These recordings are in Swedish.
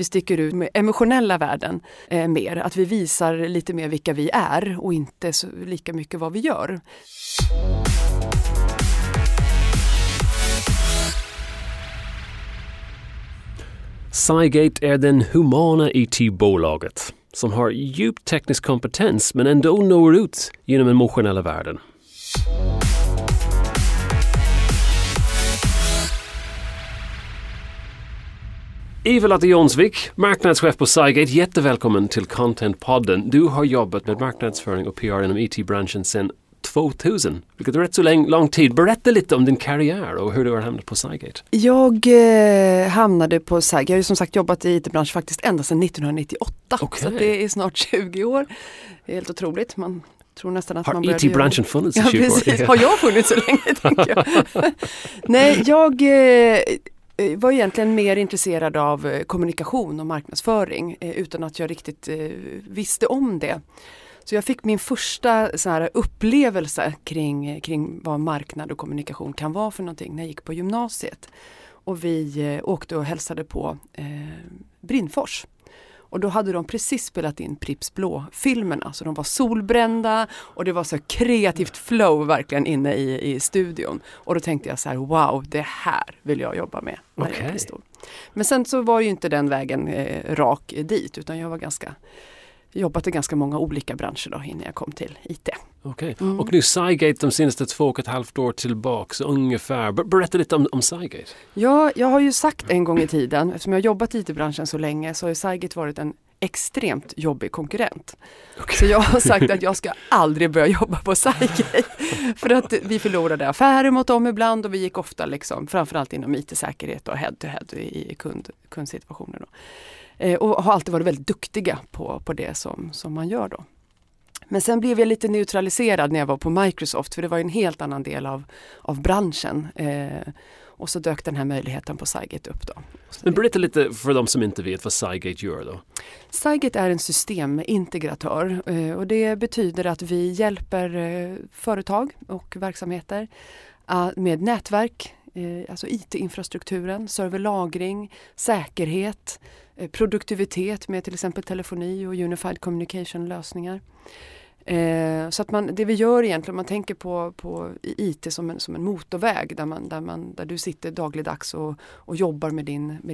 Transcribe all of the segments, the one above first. vi sticker ut med emotionella värden mer. Att vi visar lite mer vilka vi är och inte så lika mycket vad vi gör. SciGate är den humana IT-bolaget som har djup teknisk kompetens men ändå når ut genom emotionella värden. Eva Lotta Jonsvik, marknadschef på SciGate. Jättevälkommen till Content Podden. Du har jobbat med marknadsföring och PR inom IT-branschen sedan 2000, vilket är rätt så lång tid. Berätta lite om din karriär och hur du har hamnat på SciGate. Jag hamnade på SciGate. Jag har ju som sagt jobbat i IT-branschen faktiskt ända sedan 1998. Okay. Så det är snart 20 år. Det är helt otroligt. Man tror nästan att man började... Har IT-branschen funnits i 20 år? Precis. Har jag funnits så länge, tänker jag. Nej, jag... var egentligen mer intresserad av kommunikation och marknadsföring utan att jag riktigt visste om det. Så jag fick min första så här upplevelse kring vad marknad och kommunikation kan vara för någonting när jag gick på gymnasiet. Och vi åkte och hälsade på Brindfors. Och då hade de precis spelat in Pripps Blå-filmerna. Så de var solbrända och det var så kreativt flow verkligen inne i studion. Och då tänkte jag så här, wow, det här vill jag jobba med. Okay. Men sen så var ju inte den vägen rak dit, utan jag var jobbat i ganska många olika branscher då innan jag kom till IT. Okej, okay. Och nu SciGate de senaste 2,5 år tillbaks ungefär. Berätta lite om SciGate. Ja, jag har ju sagt en gång i tiden, eftersom jag har jobbat i IT-branschen så länge, så har SciGate varit en extremt jobbig konkurrent. Okay. Så jag har sagt att jag ska aldrig börja jobba på SciGate. För att vi förlorade affärer mot dem ibland och vi gick ofta liksom, framförallt inom IT-säkerhet och head-to-head i kundsituationer då. Och har alltid varit väldigt duktiga på det som man gör då. Men sen blev jag lite neutraliserad när jag var på Microsoft, för det var ju en helt annan del av branschen. Och så dök den här möjligheten på SciGate upp då. Men berätta lite för de som inte vet vad SciGate gör då. SciGate är en systemintegratör och det betyder att vi hjälper företag och verksamheter med nätverk, alltså IT-infrastrukturen, serverlagring, säkerhet, produktivitet med till exempel telefoni och unified communication-lösningar. Så att det vi gör egentligen, man tänker på IT som en motorväg där du sitter dagligdags och jobbar med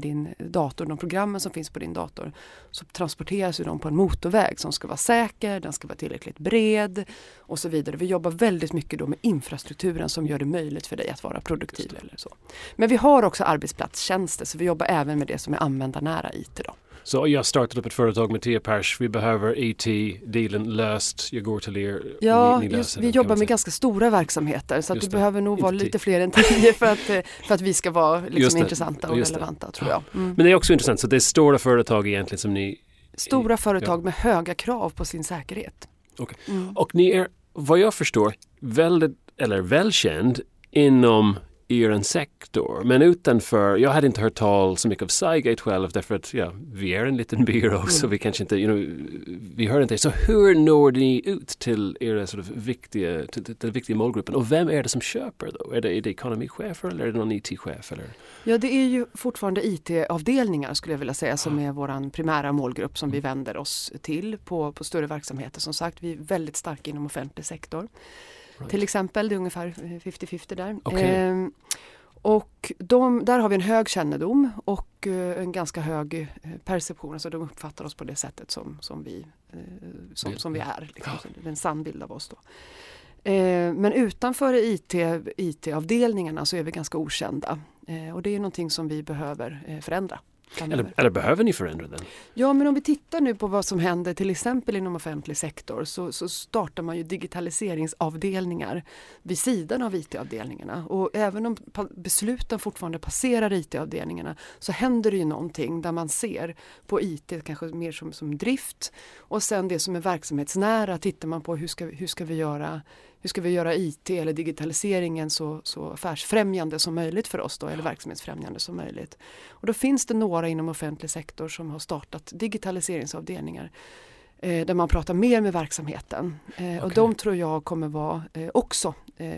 din dator. De programmen som finns på din dator så transporteras ju de på en motorväg som ska vara säker, den ska vara tillräckligt bred och så vidare. Vi jobbar väldigt mycket då med infrastrukturen som gör det möjligt för dig att vara produktiv eller så. Men vi har också arbetsplatstjänster, så vi jobbar även med det som är användarnära IT då. Så jag startade upp ett företag med 10 pers. Vi behöver IT-delen löst. Jag går till er. Ja, vi jobbar med ganska stora verksamheter. Så att du behöver nog vara lite fler än 10 för att vi ska vara liksom intressanta och relevanta, tror jag. Mm. Men det är också intressant. Så det är stora företag egentligen som ni... Stora företag med höga krav på sin säkerhet. Okay. Mm. Och ni är, vad jag förstår, välkänd inom... i en sektor, men utanför jag hade inte hört tal så mycket av SciGate själv, därför att vi är en liten byrå så vi kanske inte, vi hör inte. Så hur når ni ut till era sort of viktiga, till viktiga målgruppen, och vem är det som köper då? Är det ekonomichefer eller är det någon IT-chef eller? Ja, det är ju fortfarande IT-avdelningar skulle jag vilja säga som är våran primära målgrupp som vi vänder oss till på större verksamheter. Som sagt, vi är väldigt starka inom offentlig sektor. Right. Till exempel, det är ungefär 50-50 där. Okay. Och där har vi en hög kännedom och en ganska hög perception. Alltså de uppfattar oss på det sättet som vi är. Liksom. Det är en sann bild av oss då. Men utanför IT-avdelningarna så är vi ganska okända. Och det är någonting som vi behöver förändra. Eller behöver ni förändra den? Ja, men om vi tittar nu på vad som händer till exempel inom offentlig sektor så startar man ju digitaliseringsavdelningar vid sidan av IT-avdelningarna. Och även om besluten fortfarande passerar IT-avdelningarna så händer det ju någonting där man ser på IT kanske mer som drift. Och sen det som är verksamhetsnära tittar man på hur ska vi göra IT eller digitaliseringen så affärsfrämjande som möjligt för oss då, eller verksamhetsfrämjande som möjligt. Och då finns det några inom offentlig sektor som har startat digitaliseringsavdelningar där man pratar mer med verksamheten. Okay. Och de tror jag kommer vara också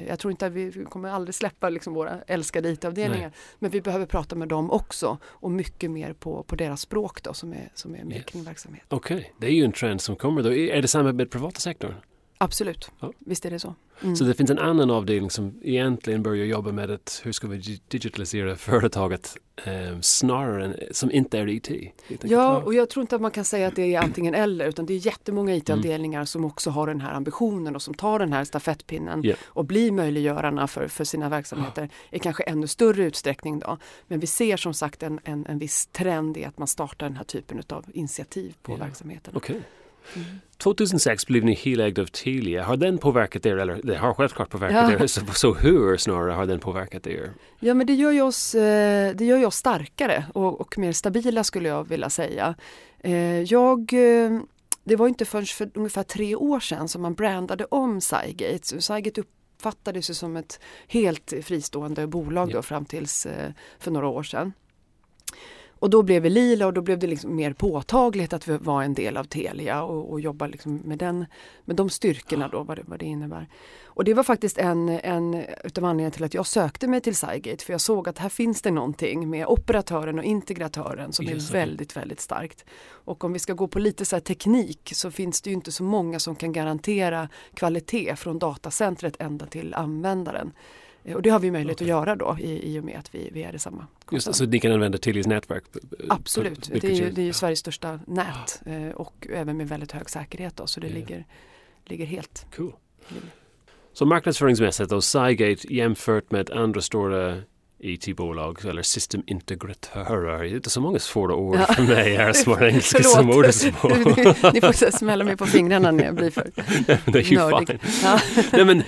Jag tror inte att vi kommer aldrig släppa liksom våra älskade IT-avdelningar. Nej. Men vi behöver prata med dem också. Och mycket mer på deras språk då, som är mer kring verksamhet. Okej, det är ju en trend som kommer då. Är det samma med privata sektorn? Absolut, visst är det så. Mm. Så det finns en annan avdelning som egentligen börjar jobba med att hur ska vi digitalisera företaget snarare än, som inte är IT. Ja, och jag tror inte att man kan säga att det är antingen eller, utan det är jättemånga IT-avdelningar som också har den här ambitionen och som tar den här stafettpinnen och blir möjliggörarna för sina verksamheter i kanske ännu större utsträckning då. Men vi ser som sagt en viss trend i att man startar den här typen av initiativ på verksamheten. Okej. 2006 blev ni helägd av Telia. Har den påverkat er? Eller det har självklart påverkat er. Så hur snarare har den påverkat er? Ja, men det gör ju oss starkare och mer stabila skulle jag vilja säga. Det var inte förrän för ungefär 3 år sedan som man brandade om SciGate. Så SciGate uppfattades ju som ett helt fristående bolag då, fram tills för några år sedan. Och då blev vi lila och då blev det liksom mer påtagligt att vi var en del av Telia och jobba liksom med de styrkorna då, vad det innebär. Och det var faktiskt en utav anledningarna till att jag sökte mig till SciGate, för jag såg att här finns det någonting med operatören och integratören som är väldigt, väldigt starkt. Och om vi ska gå på lite så här teknik så finns det ju inte så många som kan garantera kvalitet från datacentret ända till användaren. Och det har vi möjlighet att göra då i och med att vi är i samma koncern. Just det, så ni kan använda Telias nätverk? Absolut, det är ju Sveriges största nät och även med väldigt hög säkerhet då, så det ligger helt. Cool. Så marknadsföringsmässigt då, SciGate jämfört med andra stora IT-bolag eller systemintegratörer. Det är inte så många svåra ord för mig här, svåra engelska som ord är små. Ni får smälla mig på fingrarna när jag blir för nördig. Nej, men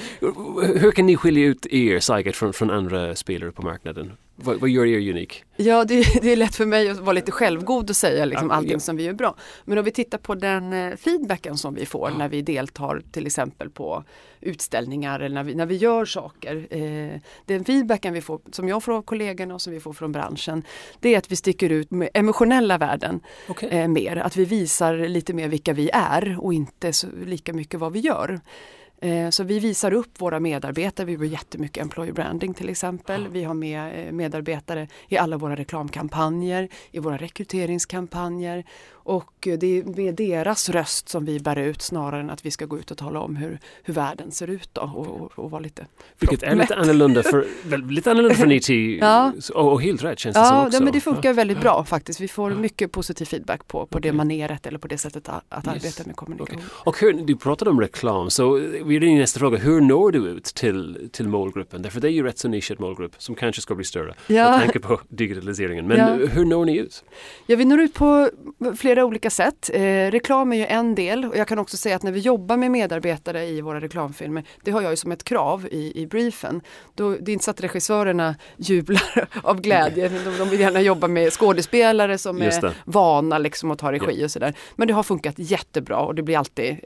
hur kan ni skilja ut er SciGate från andra spelare på marknaden? Vad gör er unik? Ja, det är lätt för mig att vara lite självgod och säga liksom allting som vi gör bra. Men om vi tittar på den feedbacken som vi får när vi deltar till exempel på utställningar eller när vi gör saker. Den feedbacken vi får, som jag får av kollegorna och som vi får från branschen, det är att vi sticker ut med emotionella värden mer. Att vi visar lite mer vilka vi är och inte så lika mycket vad vi gör. Så vi visar upp våra medarbetare, vi gör jättemycket employer branding till exempel. Vi har med medarbetare i alla våra reklamkampanjer, i våra rekryteringskampanjer. Och det är med deras röst som vi bär ut snarare än att vi ska gå ut och tala om hur världen ser ut då och vara lite vilket är lite annorlunda för IT och helt rätt känns det som också. Ja, men det funkar väldigt bra faktiskt. Vi får mycket positiv feedback på det maneret eller på det sättet att arbeta med kommunikation. Och hur, du pratade om reklam, så vi är i nästa fråga. Hur når du ut till målgruppen? Därför det är ju rätt så nischad målgrupp som kanske ska bli större med tanke på digitaliseringen. Men hur når ni ut? Ja, vi når ut på flera olika sätt. Reklam är ju en del, och jag kan också säga att när vi jobbar med medarbetare i våra reklamfilmer, det har jag ju som ett krav i briefen. Då, det är inte så att regissörerna jublar av glädje. De vill gärna jobba med skådespelare som är vana liksom att ta regi och sådär. Men det har funkat jättebra och det blir alltid,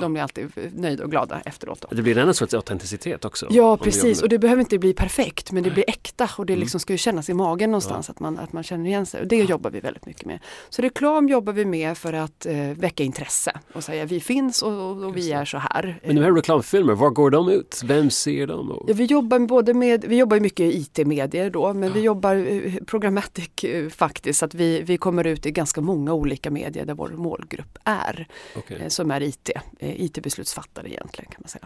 de blir alltid nöjda och glada efteråt. Då. Det blir en annan sorts autenticitet också. Ja, precis. Och det behöver inte bli perfekt, men det blir äkta och det liksom ska ju kännas i magen någonstans att man känner igen sig. Och det jobbar vi väldigt mycket med. Så reklam jobbar vi med för att väcka intresse och säga vi finns och vi är så här. Men de här reklamfilmer, var går de ut? Vem ser dem? Ja, vi jobbar mycket i IT-medier då, men vi jobbar programmatik faktiskt, att vi kommer ut i ganska många olika medier där vår målgrupp är som är IT-beslutsfattare egentligen kan man säga.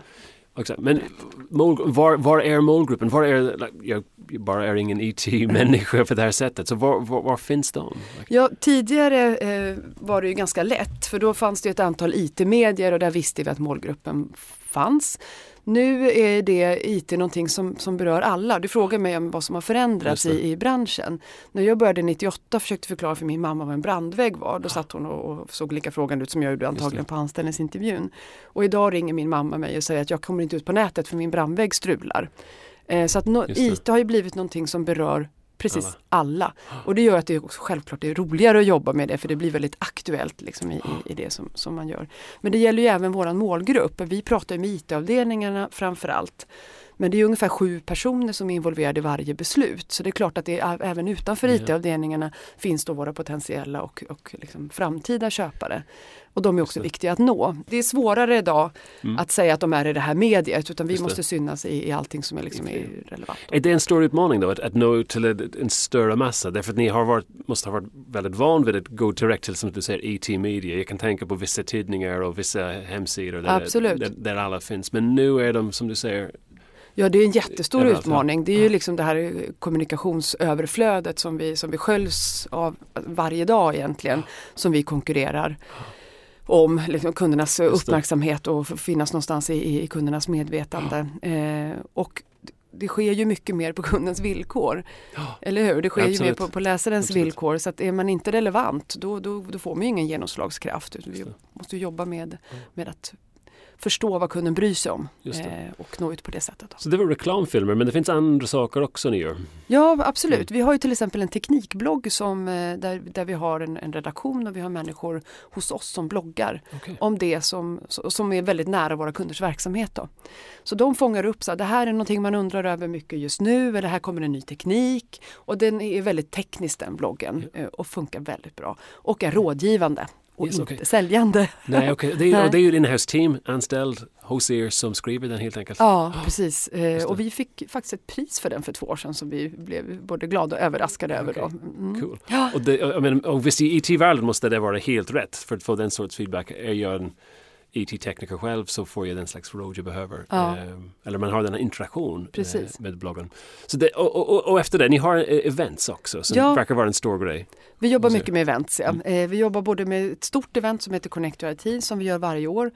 Exakt. Men var är målgruppen? Var är, jag bara är ingen IT-människa för det här sättet. Så var finns de? Ja, tidigare var det ju ganska lätt. För då fanns det ju ett antal IT-medier och där visste vi att målgruppen fanns. Nu är det IT någonting som berör alla. Du frågar mig om vad som har förändrats i branschen. När jag började 98 försökte förklara för min mamma vad en brandvägg var. Då satt hon och såg lika frågan ut som jag gjorde antagligen på anställningsintervjun. Och idag ringer min mamma mig och säger att jag kommer inte ut på nätet för min brandvägg strular. Så att IT har ju blivit någonting som berör precis alla. Och det gör att det också självklart är roligare att jobba med det, för det blir väldigt aktuellt liksom i det som man gör. Men det gäller ju även våran målgrupp. Vi pratar ju med IT-avdelningarna framförallt. Men det är ungefär 7 personer som är involverade i varje beslut. Så det är klart att det är, även utanför IT-avdelningarna finns då våra potentiella och liksom framtida köpare. Och de är också viktiga att nå. Det är svårare idag att säga att de är i det här mediet, utan vi måste synas i allting som är, liksom är relevant. Är det en stor utmaning då att nå ut till en större massa? Därför att ni har måste ha varit väldigt van vid att gå direkt till, som du säger, IT-media. Jag kan tänka på vissa tidningar och vissa hemsidor där alla finns. Men nu är de, som du säger... Ja, det är en jättestor utmaning. Det är ju liksom det här kommunikationsöverflödet som vi sköljs av varje dag egentligen, som vi konkurrerar om liksom kundernas uppmärksamhet och finnas någonstans i kundernas medvetande. Och det sker ju mycket mer på kundens villkor, eller hur? Det sker ju mer på läsarens villkor, så att är man inte relevant då får man ju ingen genomslagskraft. Vi måste jobba med att förstå vad kunden bryr sig om och nå ut på det sättet. Då. Så det var reklamfilmer, men det finns andra saker också ni gör? Ja, absolut. Vi har ju till exempel en teknikblogg där vi har en redaktion och vi har människor hos oss som bloggar om det som är väldigt nära våra kunders verksamhet. Då. Så de fångar upp så här, det här är någonting man undrar över mycket just nu, eller här kommer en ny teknik, och den är väldigt teknisk, den bloggen, och funkar väldigt bra och är rådgivande. Och inte säljande. Nej, Det är ju in-house-team anställd hos er som skriver den helt enkelt. Ja, precis. Och vi fick faktiskt ett pris för den för 2 år sedan som vi blev både glada och överraskade över. Då. Mm. Cool. Ja. Och visst, i IT-världen måste det vara helt rätt för att få den sorts feedback. Är jag en IT-tekniker själv så får jag den slags råd jag behöver. Ja. Eller man har den här interaktion med bloggen. Så det, och efter det, ni har events också som verkar vara en stor grej. Vi jobbar mycket med events. Ja. Vi jobbar både med ett stort event som heter Connectivity som vi gör varje år.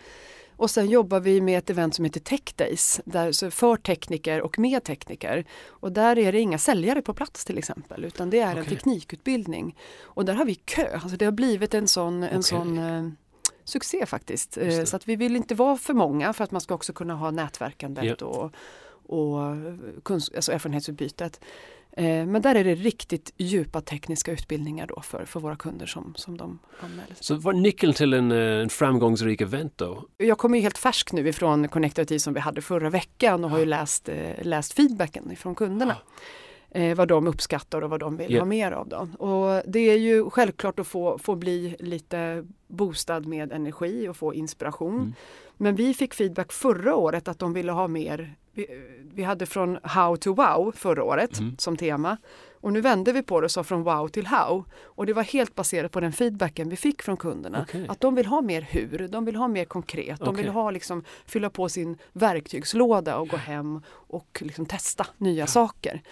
Och sen jobbar vi med ett event som heter Tech Days, där för tekniker och med tekniker. Och där är det inga säljare på plats till exempel, utan det är en teknikutbildning. Och där har vi kö. Alltså det har blivit en sån succé faktiskt. Så att vi vill inte vara för många för att man ska också kunna ha nätverkandet och alltså erfarenhetsutbytet. Men där är det riktigt djupa tekniska utbildningar då för våra kunder som de anmäler. Så vad är nyckeln till en framgångsrik event då? Jag kommer ju helt färsk nu ifrån Connectivity som vi hade förra veckan och har ju läst feedbacken ifrån kunderna. Vad de uppskattar och vad de vill ha mer av dem. Och det är ju självklart att få bli lite boostad med energi och få inspiration. Men vi fick feedback förra året att de ville ha mer. Vi hade från how to wow förra året som tema. Och nu vände vi på det och sa från wow till how. Och det var helt baserat på den feedbacken vi fick från kunderna. Att de vill ha mer hur, de vill ha mer konkret. De vill ha, liksom, fylla på sin verktygslåda och gå hem och liksom testa nya saker.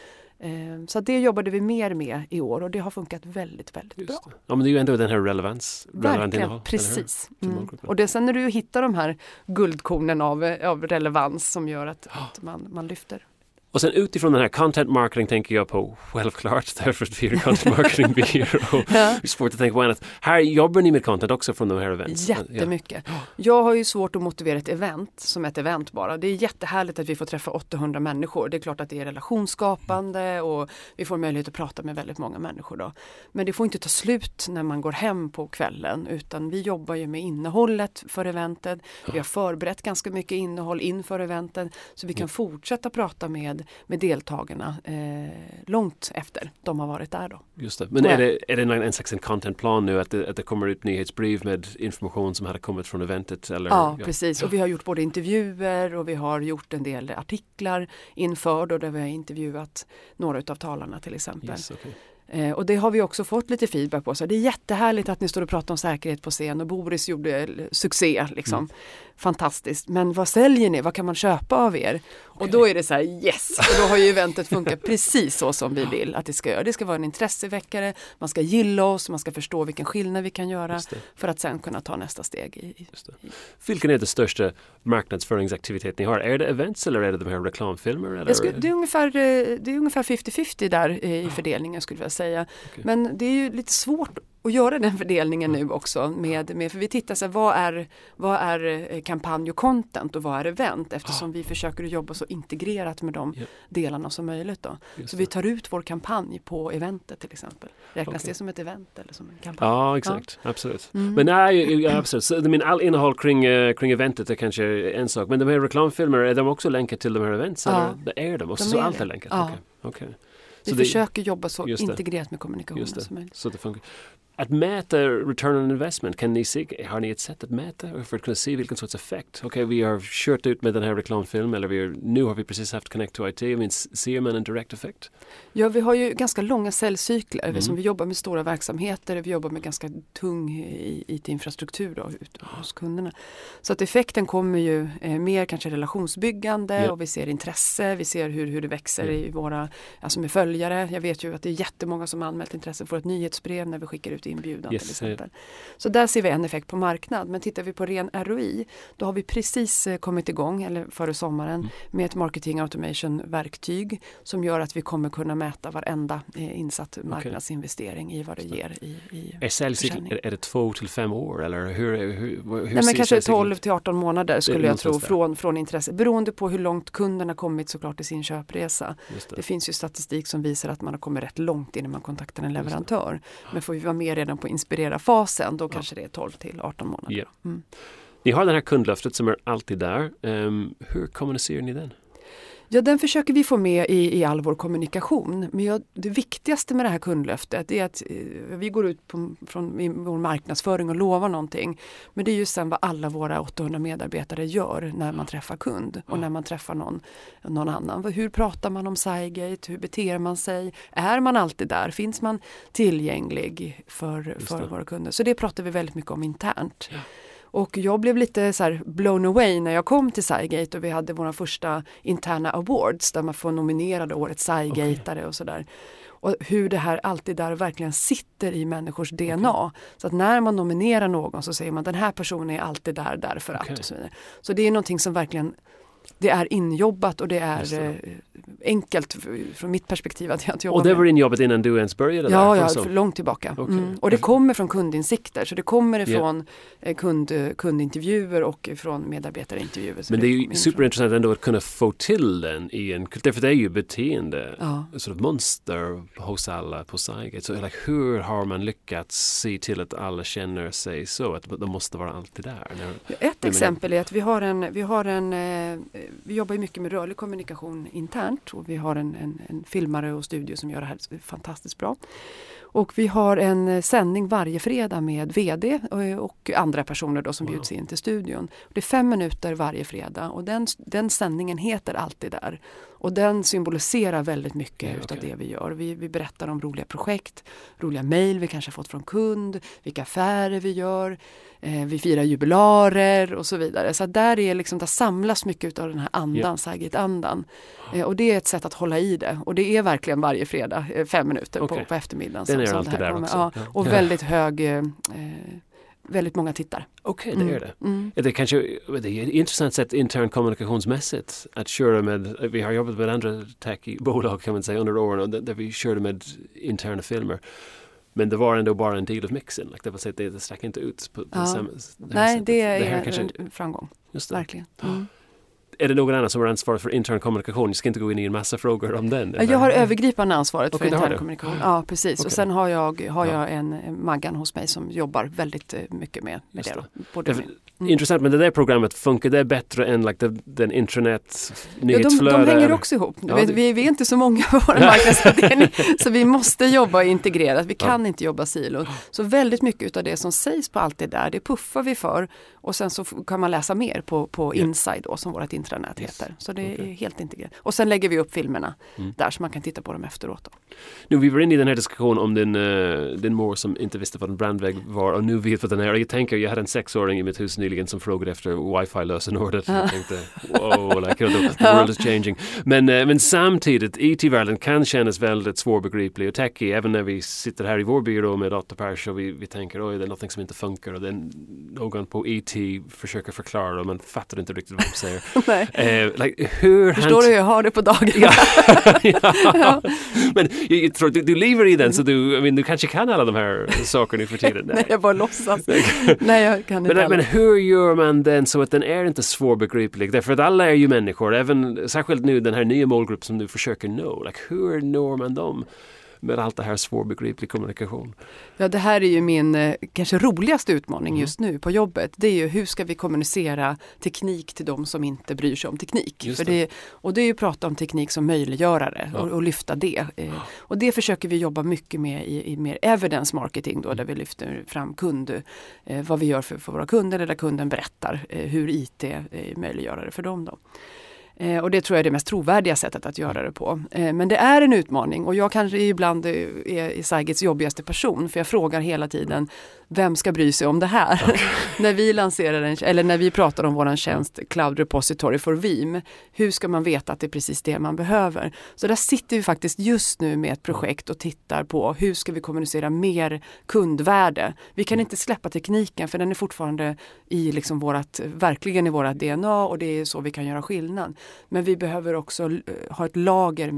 Så det jobbade vi mer med i år och det har funkat väldigt, väldigt bra. Ja, men det är ju ändå den här relevans. Verkligen, precis. Och det sen när du hittar de här guldkornen av relevans som gör att man lyfter. Och sen utifrån den här content marketing tänker jag på, självklart, därför att vi är content marketingbyrå. Det är svårt att tänka på annat. Här jobbar ni med content också från de här events? Jättemycket. Jag har ju svårt att motivera ett event som ett event bara. Det är jättehärligt att vi får träffa 800 människor. Det är klart att det är relationsskapande och vi får möjlighet att prata med väldigt många människor då. Men det får inte ta slut när man går hem på kvällen, utan vi jobbar ju med innehållet för eventet. Vi har förberett ganska mycket innehåll inför eventet så vi kan fortsätta prata med deltagarna långt efter de har varit där då. Just det. Men är det en slags contentplan nu att det kommer ut nyhetsbrev med information som hade kommit från eventet? Eller? Ja, precis. Och vi har gjort både intervjuer och vi har gjort en del artiklar inför då, där vi har intervjuat några av talarna till exempel. Yes, och det har vi också fått lite feedback på. Så det är jättehärligt att ni står och pratar om säkerhet på scen och Boris gjorde succé liksom. Fantastiskt. Men vad säljer ni? Vad kan man köpa av er? Och då är det så här, yes! Och då har ju eventet funkat precis så som vi vill att det ska göra. Det ska vara en intresseväckare, man ska gilla oss, man ska förstå vilken skillnad vi kan göra för att sen kunna ta nästa steg. Vilken är den största marknadsföringsaktivitet ni har? Är det events eller är det de här reklamfilmer? Eller? Det är ungefär 50-50 där i fördelningen skulle jag säga. Men det är ju lite svårt och göra den fördelningen nu också med för vi tittar så här, vad är kampanj och content och vad är event, eftersom vi försöker jobba så integrerat med de delarna som möjligt då. Så vi tar ut vår kampanj på eventet till exempel. Räknas det som ett event eller som en kampanj? Ja, exakt. Ja. Absolut. Mm. Men nej, absolut. Så, men all innehåll kring eventet är kanske en sak, men de här reklamfilmer, är de också länkade till de här events? Ja. Eller det är de också, de så är allt är länkat. Ja. Okay. Vi försöker jobba så integrerat med kommunikationen som möjligt. Så det funkar. Att mäta return on investment, har ni ett sätt att mäta för att kunna se vilken sorts effekt? Okej, vi har kört ut med den här reklamfilmen eller nu har vi precis haft Connect to IT. Men ser man en direkt effekt? Ja, vi har ju ganska långa säljcykler som vi jobbar med stora verksamheter. Vi jobbar med ganska tung IT-infrastruktur då, hos kunderna. Så att effekten kommer ju mer kanske relationsbyggande och vi ser intresse. Vi ser hur det växer i våra, alltså med följare. Jag vet ju att det är jättemånga som anmält intresse för ett nyhetsbrev när vi skickar ut inbjudan till exempel. Så där ser vi en effekt på marknad. Men tittar vi på ren ROI, då har vi precis kommit igång eller före sommaren med ett marketing automation-verktyg som gör att vi kommer kunna mäta varenda insatt marknadsinvestering i vad det ger i försäljning. Är det 2 till 5 år? Eller hur nej, men kanske 12 till 18 månader skulle jag tro från intresse. Beroende på hur långt kunderna kommit såklart i sin köpresa. Det finns ju statistik som visar att man har kommit rätt långt innan man kontaktar en leverantör. Men får vi vara med redan på inspirera-fasen, då kanske det är 12 till 18 månader. Yeah. Mm. Ni har det här kundlöftet som är alltid där. Hur kommunicerar ni den? Ja, den försöker vi få med i all vår kommunikation. Men det viktigaste med det här kundlöftet är att vi går ut från vår marknadsföring och lovar någonting. Men det är ju sen vad alla våra 800 medarbetare gör när man träffar kund och när man träffar någon annan. Hur pratar man om SciGate? Hur beter man sig? Är man alltid där? Finns man tillgänglig för våra kunder? Så det pratar vi väldigt mycket om internt. Ja. Och jag blev lite så här blown away när jag kom till SciGate och vi hade våra första interna awards där man får nominerade årets SciGateare och sådär. Och hur det här alltid där verkligen sitter i människors DNA. Så att när man nominerar någon så säger man den här personen är alltid där därför att. Och så vidare. Så det är någonting som verkligen, det är injobbat och det är enkelt från mitt perspektiv att jag jobbar med. Och det var injobbat innan du ens började? Ja, för långt tillbaka. Okay. Och det kommer från kundinsikter, så det kommer ifrån kundintervjuer och från medarbetarintervjuer. Men det är ju superintressant ändå att kunna få till den i en, därför det är ju beteende, sort of mönster hos alla på SciGate. Så hur har man lyckats se till att alla känner sig så, att de måste vara alltid där? Ett exempel är att vi jobbar ju mycket med rörlig kommunikation internt och vi har en filmare och studio som gör det här fantastiskt bra. Och vi har en sändning varje fredag med vd och andra personer då som bjuds in till studion. Det är 5 minuter varje fredag och den sändningen heter Alltid där. Och den symboliserar väldigt mycket utav det vi gör. Vi berättar om roliga projekt, roliga mejl vi kanske fått från kund, vilka affärer vi gör, vi firar jubilarer och så vidare. Så där är liksom, där samlas mycket av den här andan, SciGate-andan. Och det är ett sätt att hålla i det. Och det är verkligen varje fredag 5 minuter på eftermiddagen. Den är alltid där också. Ja, och väldigt hög... väldigt många tittar. Okej, det är det. Det kanske är ett intressant sätt intern kommunikationsmässigt att köra med, vi har jobbat med andra techbolag kan man säga under åren där vi körde med interna filmer. Men det var ändå bara en del av mixen. Det var så att det stack inte ut på samma sättet. Nej, det är kanske en framgång. Just det. Verkligen. Mm. Är det någon annan som är ansvarig för intern kommunikation? Jag ska inte gå in i en massa frågor om den. Eller? Jag har övergripande ansvaret för intern kommunikation. Ja, precis. Okay. Och sen har jag en Maggan hos mig som jobbar väldigt mycket med det. Intressant, men det där programmet funkar det bättre än den internet nyhetsflöden? De hänger också ihop. Ja, vi är inte så många på vår marknadsavdelning så vi måste jobba integrerat. Vi kan inte jobba silo. Så väldigt mycket av det som sägs på allt det där, det puffar vi för och sen så kan man läsa mer på Inside då, som vårt intranät heter. Så det är helt integrerat. Och sen lägger vi upp filmerna där så man kan titta på dem efteråt. Då. Nu, vi var inne i den här diskussionen om din mor som inte visste vad en brandvägg var och nu vet vad den är. Jag hade en 6-åring i mitt hus nu. nyligen som frågade efter wifi-lösenordet. Jag tänkte, wow, like, the world is changing. Men samtidigt, IT-världen kan kännas väldigt svårbegriplig och techig. Även när vi sitter här i vår byrå med datapers och vi tänker, oj, det är någonting som inte funkar. Och den någon på IT försöker förklara och man fattar inte riktigt vad de säger. Like, hur förstår du hur jag har det på dagen? Ja. Men jag tror, du lever i den, så du kanske kan alla de här sakerna i för tiden. Nej, jag bara låtsas. Nej, jag kan inte. Men hur gör man den så att den är inte svårbegriplig? Därför att alla är ju människor, även särskilt nu den här nya målgruppen som du försöker nå. Like, hur når man dem med allt det här svårbegriplig kommunikation? Ja, det här är ju min kanske roligaste utmaning just nu på jobbet. Det är ju hur ska vi kommunicera teknik till de som inte bryr sig om teknik. Just det. För det, och det är ju att prata om teknik som möjliggörare och lyfta det. Och det försöker vi jobba mycket med i mer evidence marketing då, där vi lyfter fram vad vi gör för våra kunder, eller där kunden berättar hur IT är möjliggörare för dem då. Och det tror jag är det mest trovärdiga sättet att göra det på. Men det är en utmaning, och jag kanske ibland är i Cygates jobbigaste person, för jag frågar hela tiden, vem ska bry sig om det här? När vi lanserar eller när vi pratar om våran tjänst Cloud Repository for Veeam, hur ska man veta att det är precis det man behöver? Så där sitter vi faktiskt just nu med ett projekt och tittar på hur ska vi kommunicera mer kundvärde. Vi kan inte släppa tekniken, för den är fortfarande i liksom verkligen i våra DNA, och det är så vi kan göra skillnad. Men vi behöver också ha ett lager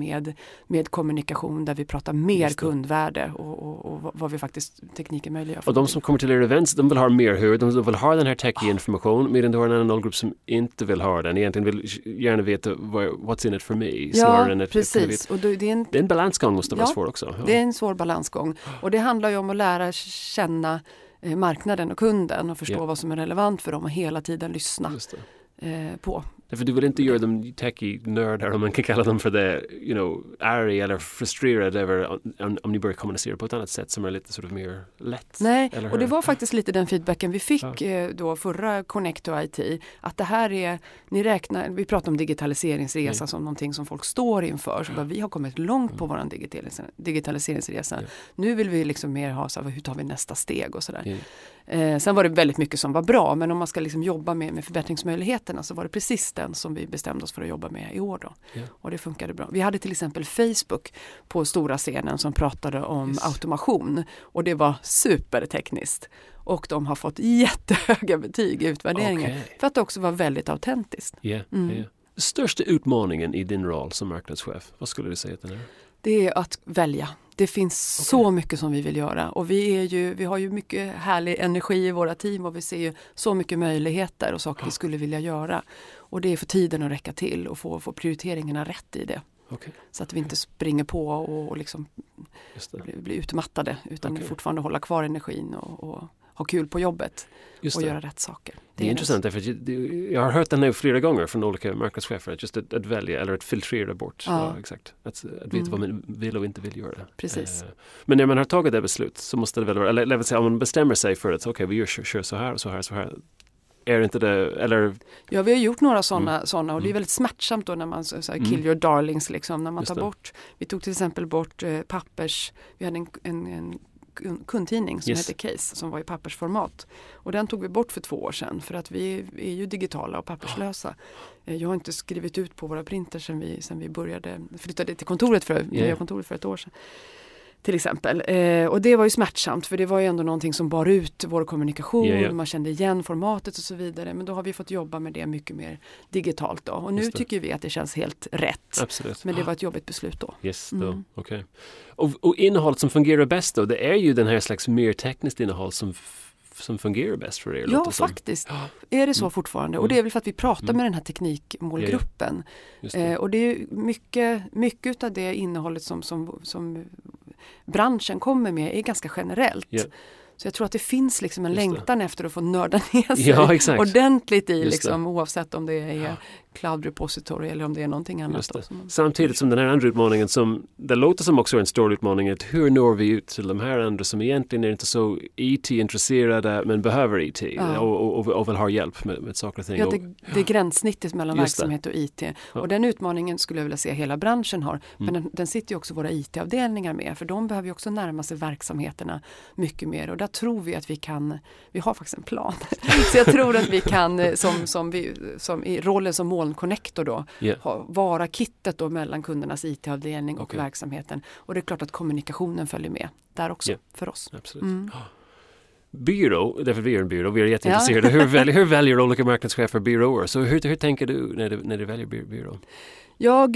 med kommunikation där vi pratar mer kundvärde och vad vi faktiskt tekniken möjliggör. Och de som kommer till er events, de vill ha mer hur, de vill ha den här techy information, medan du har en annan målgrupp som inte vill ha den, egentligen vill gärna veta what's in it for me. Ja, precis. Och det är en balansgång, måste vara svår också. Ja. Det är en svår balansgång, och det handlar ju om att lära känna marknaden och kunden och förstå vad som är relevant för dem och hela tiden lyssna på. Därför du vill inte göra dem techy nördar, om man kan kalla dem för det, arg eller frustrerad över om ni börjar kommunicera på ett annat sätt som är lite sort of mer lätt. Nej, och det var faktiskt lite den feedbacken vi fick då förra Connect och IT, att det här är, vi pratar om digitaliseringsresa som någonting som folk står inför, så bara, vi har kommit långt på våran digitaliseringsresa. Nu vill vi liksom mer ha så här, hur tar vi nästa steg och sådär. Sen var det väldigt mycket som var bra, men om man ska liksom jobba med förbättringsmöjligheterna, så var det precis den som vi bestämde oss för att jobba med i år då. Och det funkade bra. Vi hade till exempel Facebook på stora scenen som pratade om automation, och det var supertekniskt, och de har fått jättehöga betyg i utvärderingen för att det också var väldigt autentiskt. Största utmaningen i din roll som marknadschef, vad skulle du säga till den här? Det är att välja. Det finns så mycket som vi vill göra, och vi har ju mycket härlig energi i våra team, och vi ser ju så mycket möjligheter och saker vi skulle vilja göra. Och det är för tiden att räcka till och få prioriteringarna rätt i det. Så att vi inte springer på och liksom blir utmattade, utan fortfarande hålla kvar energin och ha kul på jobbet och göra rätt saker. Det är intressant, för jag har hört den här flera gånger från olika marknadschefer, just att välja eller att filtrera bort. Ja, exakt. Att veta vad man vill och inte vill göra. Precis. Men när man har tagit det beslut, så måste det väl vara, eller om man bestämmer sig för att okej, vi kör så här och så här och så här. Är inte det, eller? Ja, vi har gjort några sådana, och det är väldigt smärtsamt då när man såhär, kill your darlings liksom, när man tar bort. Vi tog till exempel bort vi hade en kundtidning som hette Case, som var i pappersformat, och den tog vi bort för 2 år sedan, för att vi är ju digitala och papperslösa. Jag har inte skrivit ut på våra printer sedan vi flyttade till kontoret för 1 år sedan, till exempel. Och det var ju smärtsamt, för det var ju ändå någonting som bar ut vår kommunikation, man kände igen formatet och så vidare, men då har vi fått jobba med det mycket mer digitalt då, och nu tycker vi att det känns helt rätt. Absolut. Men det var ett jobbigt beslut då. Okej. Och innehållet som fungerar bäst då, det är ju den här slags mer tekniskt innehåll som fungerar bäst för er. Ja, faktiskt. Är det så fortfarande? Och det är väl för att vi pratar med den här teknikmålgruppen. Det. Och det är mycket av det innehållet som branschen kommer med är ganska generellt. Så jag tror att det finns liksom en längtan efter att få nörda ner sig ordentligt i, liksom, oavsett om det är Cloud Repository eller om det är någonting annat. Samtidigt som den här andra utmaningen, som det låter som också är en stor utmaning, att hur når vi ut till de här andra som egentligen är inte så IT-intresserade men behöver IT och vill ha hjälp med saker och ting. Ja, det är gränssnittet mellan verksamhet och IT. Och den utmaningen skulle jag vilja se hela branschen har. Men den sitter ju också våra IT-avdelningar med, för de behöver ju också närma sig verksamheterna mycket mer. Och där tror vi att vi kan, vi har faktiskt en plan. Så jag tror att vi kan, som i rollen som molnconnector då, vara kittet då mellan kundernas IT-avdelning och verksamheten. Och det är klart att kommunikationen följer med där också för oss. Absolut. Mm. Byrå, därför vi är en byrå, vi är jätteintresserade. Hur väljer olika marknadschefer byråer? Så hur tänker du när du väljer byrå? Jag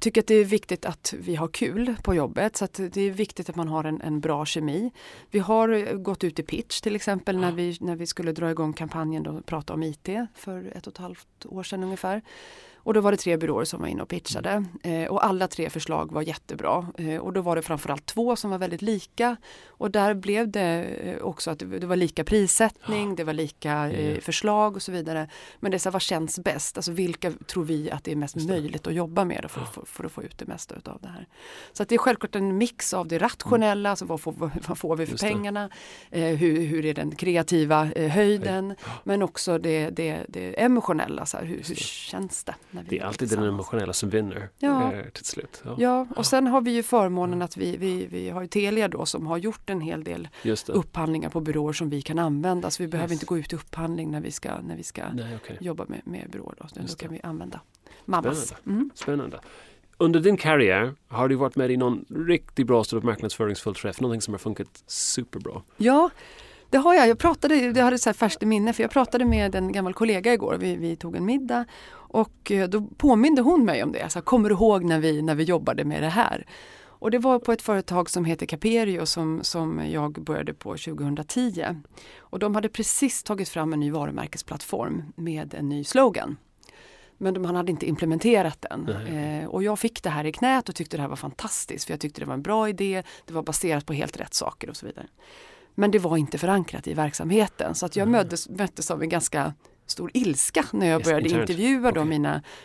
tycker att det är viktigt att vi har kul på jobbet, så att det är viktigt att man har en bra kemi. Vi har gått ut i pitch till exempel när vi skulle dra igång kampanjen och prata om IT för 1,5 år sedan ungefär. Och då var det 3 byråer som var inne och pitchade och alla 3 förslag var jättebra. Och då var det framförallt 2 som var väldigt lika, och där blev det också att det var lika prissättning, det var lika förslag och så vidare. Men det är så här, vad känns bäst? Alltså vilka tror vi att det är mest möjligt att jobba med för att få ut det mesta av det här? Så att det är självklart en mix av det rationella, alltså vad får vi för pengarna? Hur är den kreativa höjden? Men också det emotionella, så här, hur känns det? Det är alltid den emotionella som vinner till slut. Ja, och sen har vi ju förmånen att vi har ju Telia då, som har gjort en hel del upphandlingar på byråer som vi kan använda. Så vi behöver inte gå ut i upphandling när vi ska jobba med byråer. Då kan vi använda mammas. Spännande. Under din karriär har du varit med i någon riktigt bra stor marknadsföringsfull träff, någonting som har funkat superbra. Ja, det har jag. Jag hade så här färskt i minne, för jag pratade med en gammal kollega igår. Vi tog en middag och då påminde hon mig om det. Så här, kommer du ihåg när vi jobbade med det här? Och det var på ett företag som heter Caperio som jag började på 2010. Och de hade precis tagit fram en ny varumärkesplattform med en ny slogan. Men han hade inte implementerat den. Och jag fick det här i knät och tyckte det här var fantastiskt. För jag tyckte det var en bra idé. Det var baserat på helt rätt saker och så vidare. Men det var inte förankrat i verksamheten. Så att jag möttes av en ganska stor ilska när jag började intervjua då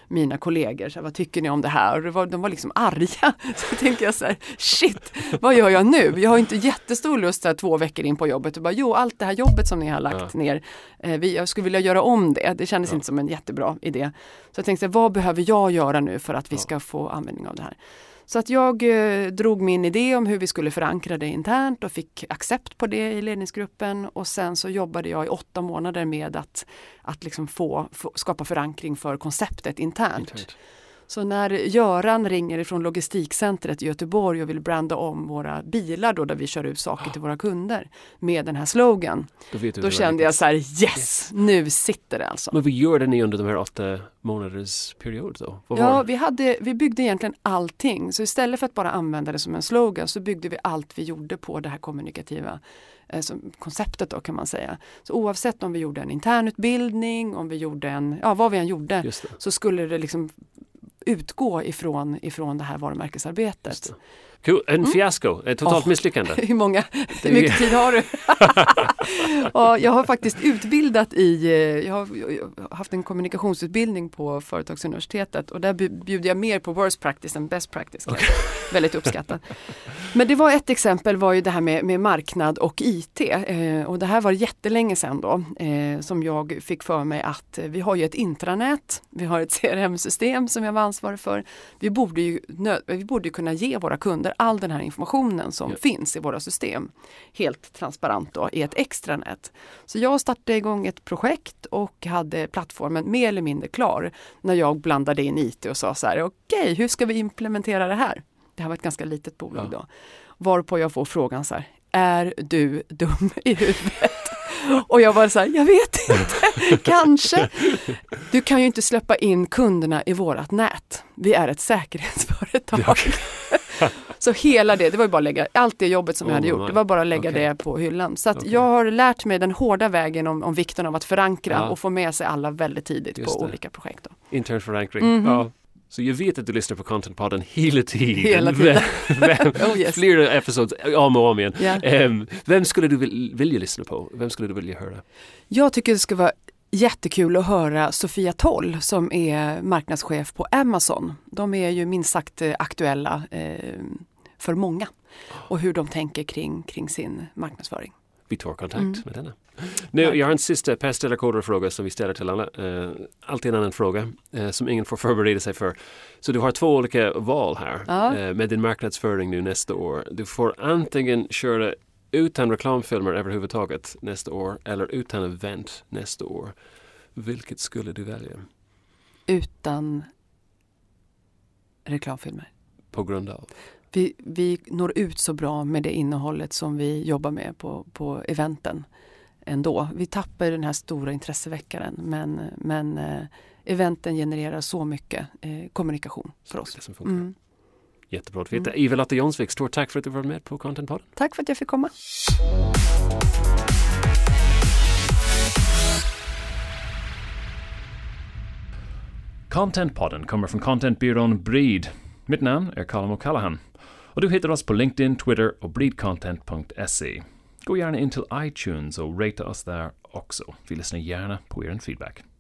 mina kollegor. Så här, vad tycker ni om det här? Och de var liksom arga. Så tänkte jag så här, shit, vad gör jag nu? Jag har inte jättestor lust så här, 2 veckor in på jobbet. Och bara, allt det här jobbet som ni har lagt ner, jag skulle vilja göra om det. Det kändes inte som en jättebra idé. Så jag tänkte, så här, vad behöver jag göra nu för att vi ska få användning av det här? Så att jag drog min idé om hur vi skulle förankra det internt och fick accept på det i ledningsgruppen. Och sen så jobbade jag i 8 månader med att liksom skapa förankring för konceptet internt. Så när Göran ringer från logistikcentret i Göteborg och vill branda om våra bilar då, där vi kör ut saker till våra kunder med den här slogan, då kände jag så här, yes, nu sitter det alltså. Men vi gör det under de här 8 månaders period då? Vi byggde egentligen allting. Så istället för att bara använda det som en slogan så byggde vi allt vi gjorde på det här kommunikativa konceptet då, kan man säga. Så oavsett om vi gjorde en internutbildning, om vi gjorde vad vi än gjorde, så skulle det liksom utgå ifrån det här varumärkesarbetet. Det. Cool. En fiasko, ett totalt misslyckande. Hur mycket tid har du? Ja, jag har faktiskt jag har haft en kommunikationsutbildning på Företagsuniversitetet, och där bjuder jag mer på worst practice än best practice. Väldigt uppskattat. Men det var ett exempel, var ju det här med marknad och IT. Och det här var jättelänge sedan då, som jag fick för mig att vi har ju ett intranät, vi har ett CRM-system som jag var ansvarig för. Vi borde ju kunna ge våra kunder all den här informationen som finns i våra system, helt transparent då, i ett extranät. Så jag startade igång ett projekt och hade plattformen mer eller mindre klar när jag blandade in IT och sa så här, okej, hur ska vi implementera det här? Det här var ett ganska litet bolag då. Varpå jag får frågan så här, är du dum i huvudet? Och jag var så här, jag vet inte, kanske. Du kan ju inte släppa in kunderna i vårat nät. Vi är ett säkerhetsföretag. Så hela det var ju bara att lägga, allt det jobbet som jag hade gjort, det var bara att lägga det på hyllan. Så att jag har lärt mig den hårda vägen om vikten av att förankra och få med sig alla väldigt tidigt på olika projekt. Då. Intern förankring, Så jag vet att du lyssnar på Content Podden hela tiden. Flera episodes om igen. Yeah. Vem skulle du vilja lyssna på? Vem skulle du vilja höra? Jag tycker det skulle vara jättekul att höra Sofia Toll, som är marknadschef på Amazon. De är ju minst sagt aktuella för många, och hur de tänker kring sin marknadsföring. Vi tar kontakt med henne. Nu, jag har en sista pest eller koderfråga som vi ställer till alla. Alltid en annan fråga som ingen får förbereda sig för. Så du har 2 olika val här med din marknadsföring nu nästa år. Du får antingen köra utan reklamfilmer överhuvudtaget nästa år eller utan event nästa år, vilket skulle du välja? Utan reklamfilmer. På grund av? Vi når ut så bra med det innehållet som vi jobbar med på eventen ändå. Vi tappar den här stora intresseväckaren, men eventen genererar så mycket kommunikation för oss. Det som funkar. Mm. Jättebra att veta. Eva Lotta Jonsvik, stort tack för att du var med på Content Podden. Tack för att jag fick komma. Content Podden kommer från Content Byrån Breed. Mitt namn är Callum O'Callaghan och du hittar oss på LinkedIn, Twitter och breedcontent.se. Gå gärna in till iTunes och rata oss där också. Vi lyssnar gärna på er feedback.